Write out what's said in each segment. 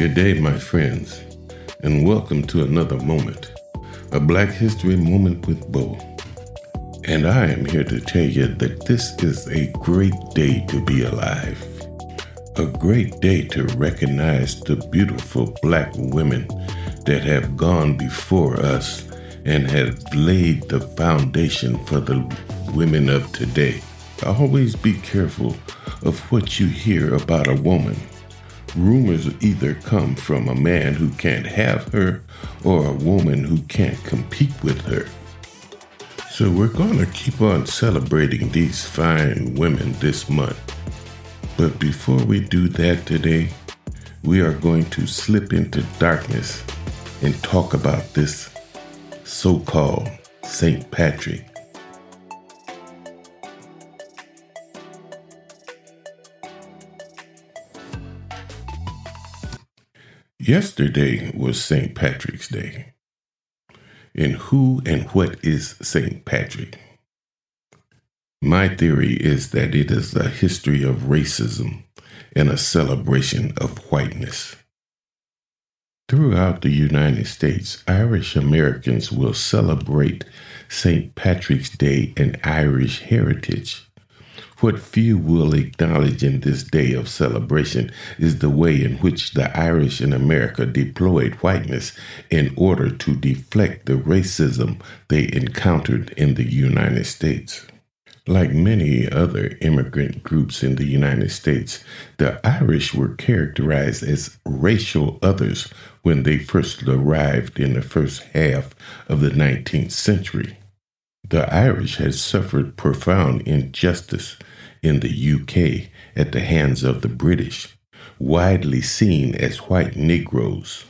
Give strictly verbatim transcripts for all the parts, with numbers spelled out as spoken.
Good day, my friends, and welcome to another moment, a Black History Moment with Bo. And I am here to tell you that this is a great day to be alive, a great day to recognize the beautiful Black women that have gone before us and have laid the foundation for the women of today. Always be careful of what you hear about a woman. Rumors either come from a man who can't have her or a woman who can't compete with her. So we're going to keep on celebrating these fine women this month. But before we do that today, we are going to slip into darkness and talk about this so-called Saint Patrick. Yesterday was Saint Patrick's Day. And who and what is Saint Patrick? My theory is that it is a history of racism and a celebration of whiteness. Throughout the United States, Irish Americans will celebrate Saint Patrick's Day and Irish heritage. What few will acknowledge in this day of celebration is the way in which the Irish in America deployed whiteness in order to deflect the racism they encountered in the United States. Like many other immigrant groups in the United States, the Irish were characterized as racial others when they first arrived in the first half of the nineteenth century. The Irish had suffered profound injustice in the U K at the hands of the British, widely seen as white Negroes.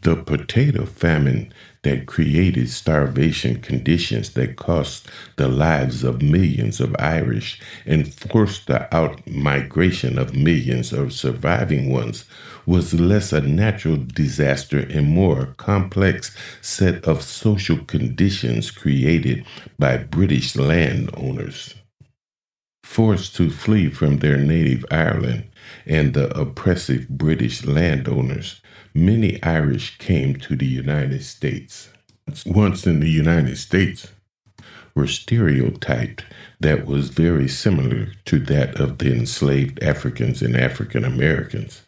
The potato famine that created starvation conditions that cost the lives of millions of Irish and forced the out-migration of millions of surviving ones was less a natural disaster and more a complex set of social conditions created by British landowners, forced to flee from their native Ireland and the oppressive British landowners. Many Irish came to the United States. Once in the United States, were stereotyped that was very similar to that of the enslaved Africans and African Americans.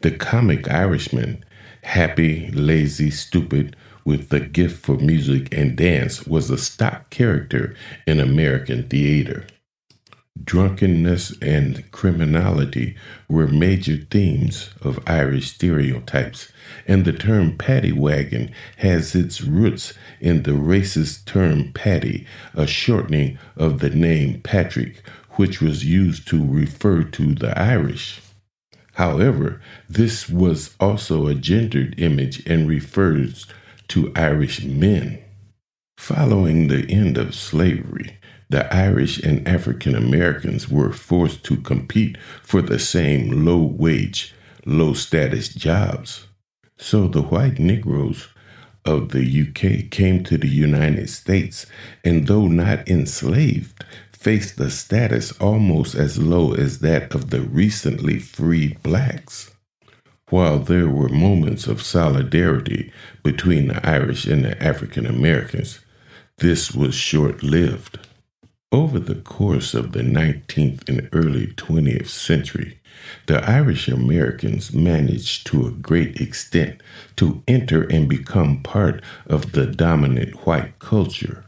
The comic Irishman, happy, lazy, stupid, with the gift for music and dance, was a stock character in American theater. Drunkenness and criminality were major themes of Irish stereotypes, and the term paddy wagon has its roots in the racist term paddy, a shortening of the name Patrick, which was used to refer to the Irish. However, this was also a gendered image and refers to Irish men. Following the end of slavery, the Irish and African Americans were forced to compete for the same low-wage, low-status jobs. So the white Negroes of the U K came to the United States and, though not enslaved, faced a status almost as low as that of the recently freed blacks. While there were moments of solidarity between the Irish and the African Americans, this was short-lived. Over the course of the nineteenth and early twentieth century, the Irish Americans managed to a great extent to enter and become part of the dominant white culture.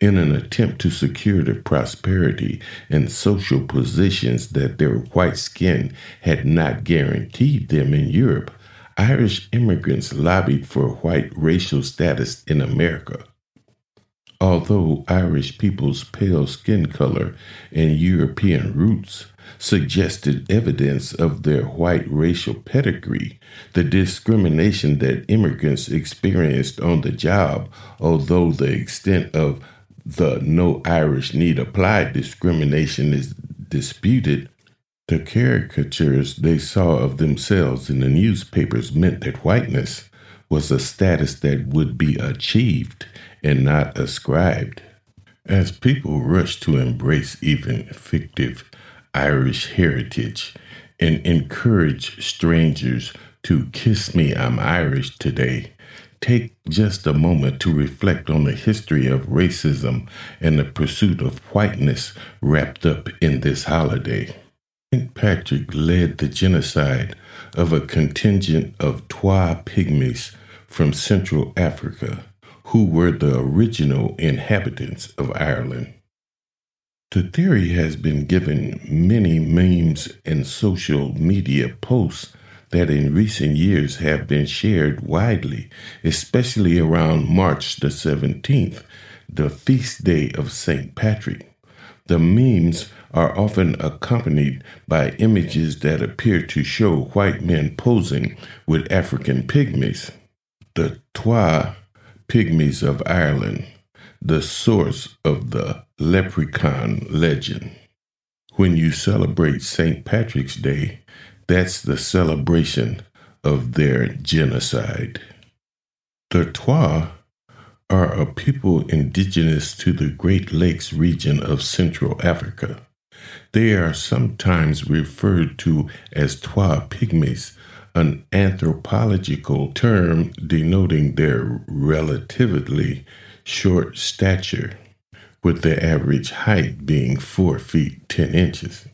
In an attempt to secure the prosperity and social positions that their white skin had not guaranteed them in Europe, Irish immigrants lobbied for white racial status in America. Although Irish people's pale skin color and European roots suggested evidence of their white racial pedigree, the discrimination that immigrants experienced on the job, although the extent of the no Irish need applied discrimination is disputed, the caricatures they saw of themselves in the newspapers meant that whiteness was a status that would be achieved and not ascribed. As people rushed to embrace even fictive Irish heritage and encourage strangers to kiss me, I'm Irish today. Take just a moment to reflect on the history of racism and the pursuit of whiteness wrapped up in this holiday. Saint Patrick led the genocide of a contingent of Twa pygmies from Central Africa, who were the original inhabitants of Ireland. The theory has been given many memes and social media posts that in recent years have been shared widely, especially around March the seventeenth, the feast day of Saint Patrick. The memes are often accompanied by images that appear to show white men posing with African pygmies. The Twa pygmies of Ireland, the source of the leprechaun legend. When you celebrate Saint Patrick's Day, that's the celebration of their genocide. The Twa are a people indigenous to the Great Lakes region of Central Africa. They are sometimes referred to as Twa pygmies, an anthropological term denoting their relatively short stature, with the average height being four feet ten inches.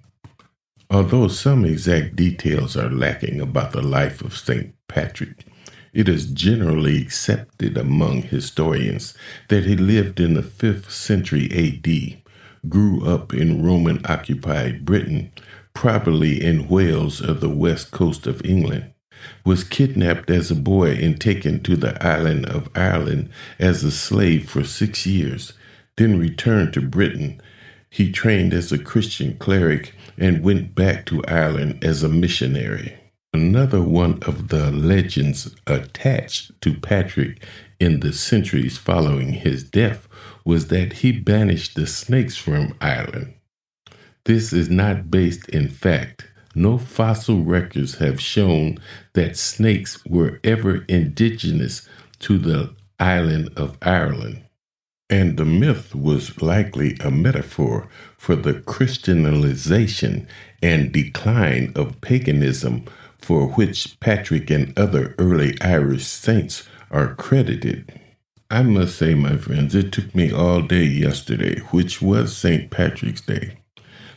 Although some exact details are lacking about the life of Saint Patrick, it is generally accepted among historians that he lived in the fifth century A D, grew up in Roman-occupied Britain, probably in Wales or the west coast of England, was kidnapped as a boy and taken to the island of Ireland as a slave for six years, then returned to Britain. He trained as a Christian cleric and went back to Ireland as a missionary. Another one of the legends attached to Patrick in the centuries following his death was that he banished the snakes from Ireland. This is not based in fact. No fossil records have shown that snakes were ever indigenous to the island of Ireland. And the myth was likely a metaphor for the Christianization and decline of paganism for which Patrick and other early Irish saints are credited. I must say, my friends, it took me all day yesterday, which was Saint Patrick's Day,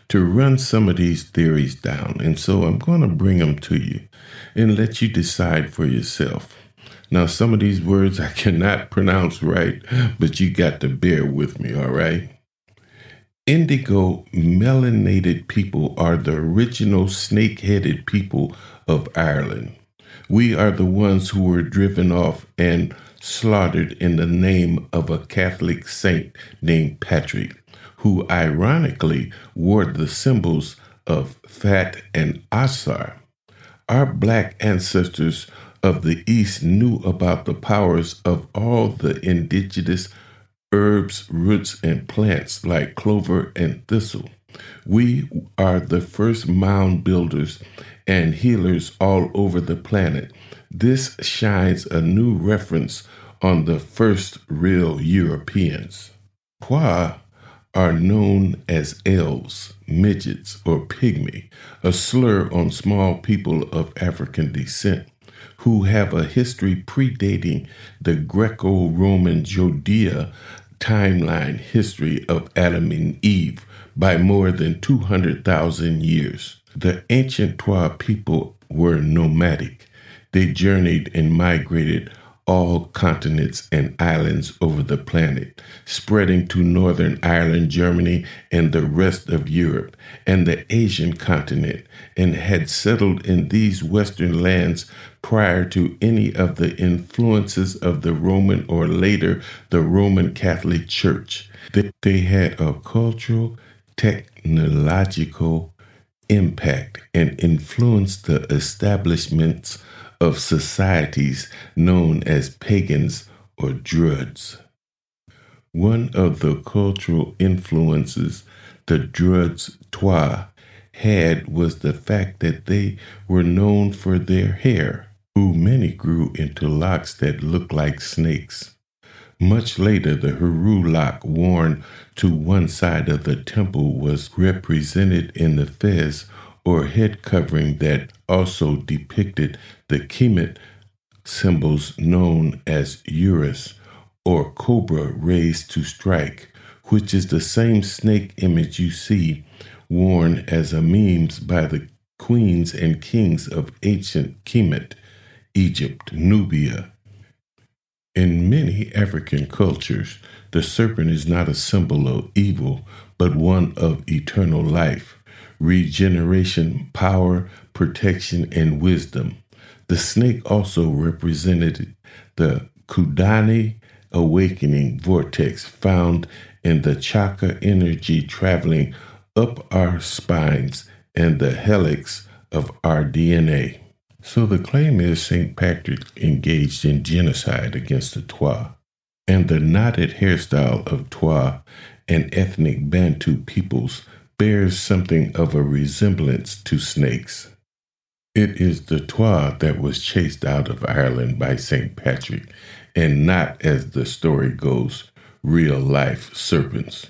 to run some of these theories down, and so I'm going to bring them to you and let you decide for yourself. Now, some of these words I cannot pronounce right, but you got to bear with me, all right? Indigo melanated people are the original snake-headed people of Ireland. We are the ones who were driven off and slaughtered in the name of a Catholic saint named Patrick, who ironically wore the symbols of Ptah and Asar. Our black ancestors of the East knew about the powers of all the indigenous herbs, roots, and plants like clover and thistle. We are the first mound builders and healers all over the planet. This shines a new reference on the first real Europeans. Twa are known as elves, midgets, or pygmy, a slur on small people of African descent, who have a history predating the Greco-Roman Judea timeline history of Adam and Eve by more than two hundred thousand years. The ancient Twa people were nomadic. They journeyed and migrated all continents and islands over the planet, spreading to Northern Ireland, Germany, and the rest of Europe and the Asian continent, and had settled in these Western lands prior to any of the influences of the Roman or later the Roman Catholic Church. They had a cultural, technological impact and influenced the establishments of societies known as pagans or Druids. One of the cultural influences the Druids Twa had was the fact that they were known for their hair, who many grew into locks that looked like snakes. Much later, the Heru lock worn to one side of the temple was represented in the fez or head covering that also depicted the Kemet symbols known as Uraeus, or cobra raised to strike, which is the same snake image you see worn as a meme by the queens and kings of ancient Kemet, Egypt, Nubia. In many African cultures, the serpent is not a symbol of evil, but one of eternal life, regeneration, power, protection, and wisdom. The snake also represented the Kudani awakening vortex found in the chakra energy traveling up our spines and the helix of our D N A. So the claim is Saint Patrick engaged in genocide against the Twa, and the knotted hairstyle of Twa and ethnic Bantu peoples bears something of a resemblance to snakes. It is the Twa that was chased out of Ireland by Saint Patrick, and not, as the story goes, real-life serpents.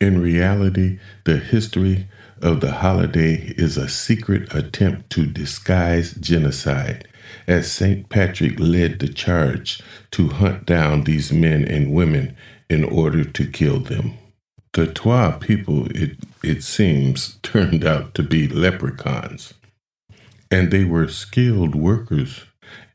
In reality, the history of the holiday is a secret attempt to disguise genocide, as Saint Patrick led the charge to hunt down these men and women in order to kill them. The Twa people, it, it seems, turned out to be leprechauns, and they were skilled workers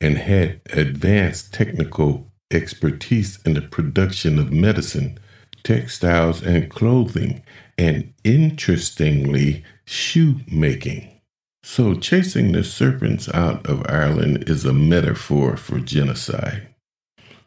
and had advanced technical expertise in the production of medicine, textiles, and clothing, and interestingly, shoemaking. So chasing the serpents out of Ireland is a metaphor for genocide.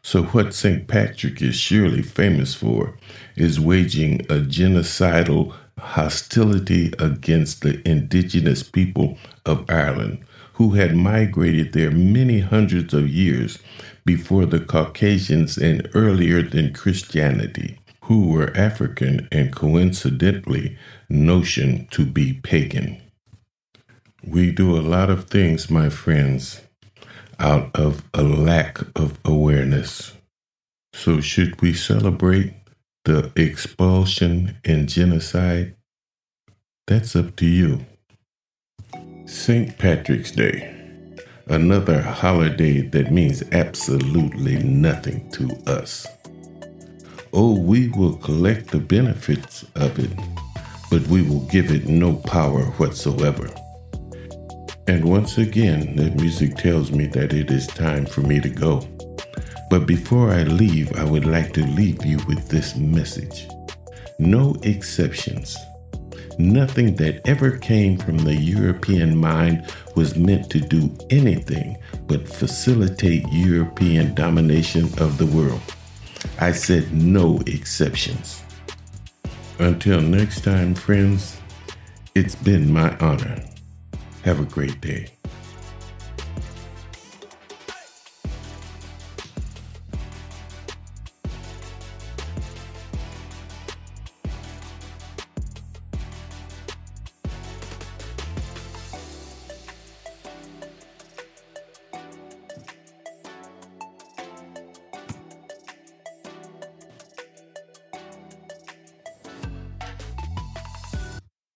So what Saint Patrick is surely famous for is waging a genocidal hostility against the indigenous people of Ireland, who had migrated there many hundreds of years before the Caucasians and earlier than Christianity, who were African and coincidentally notion to be pagan. We do a lot of things, my friends, out of a lack of awareness. So should we celebrate the expulsion and genocide? That's up to you. Saint Patrick's Day, another holiday that means absolutely nothing to us. Oh, we will collect the benefits of it, but we will give it no power whatsoever. And once again, the music tells me that it is time for me to go. But before I leave, I would like to leave you with this message. No exceptions. Nothing that ever came from the European mind was meant to do anything but facilitate European domination of the world. I said no exceptions. Until next time, friends, it's been my honor. Have a great day.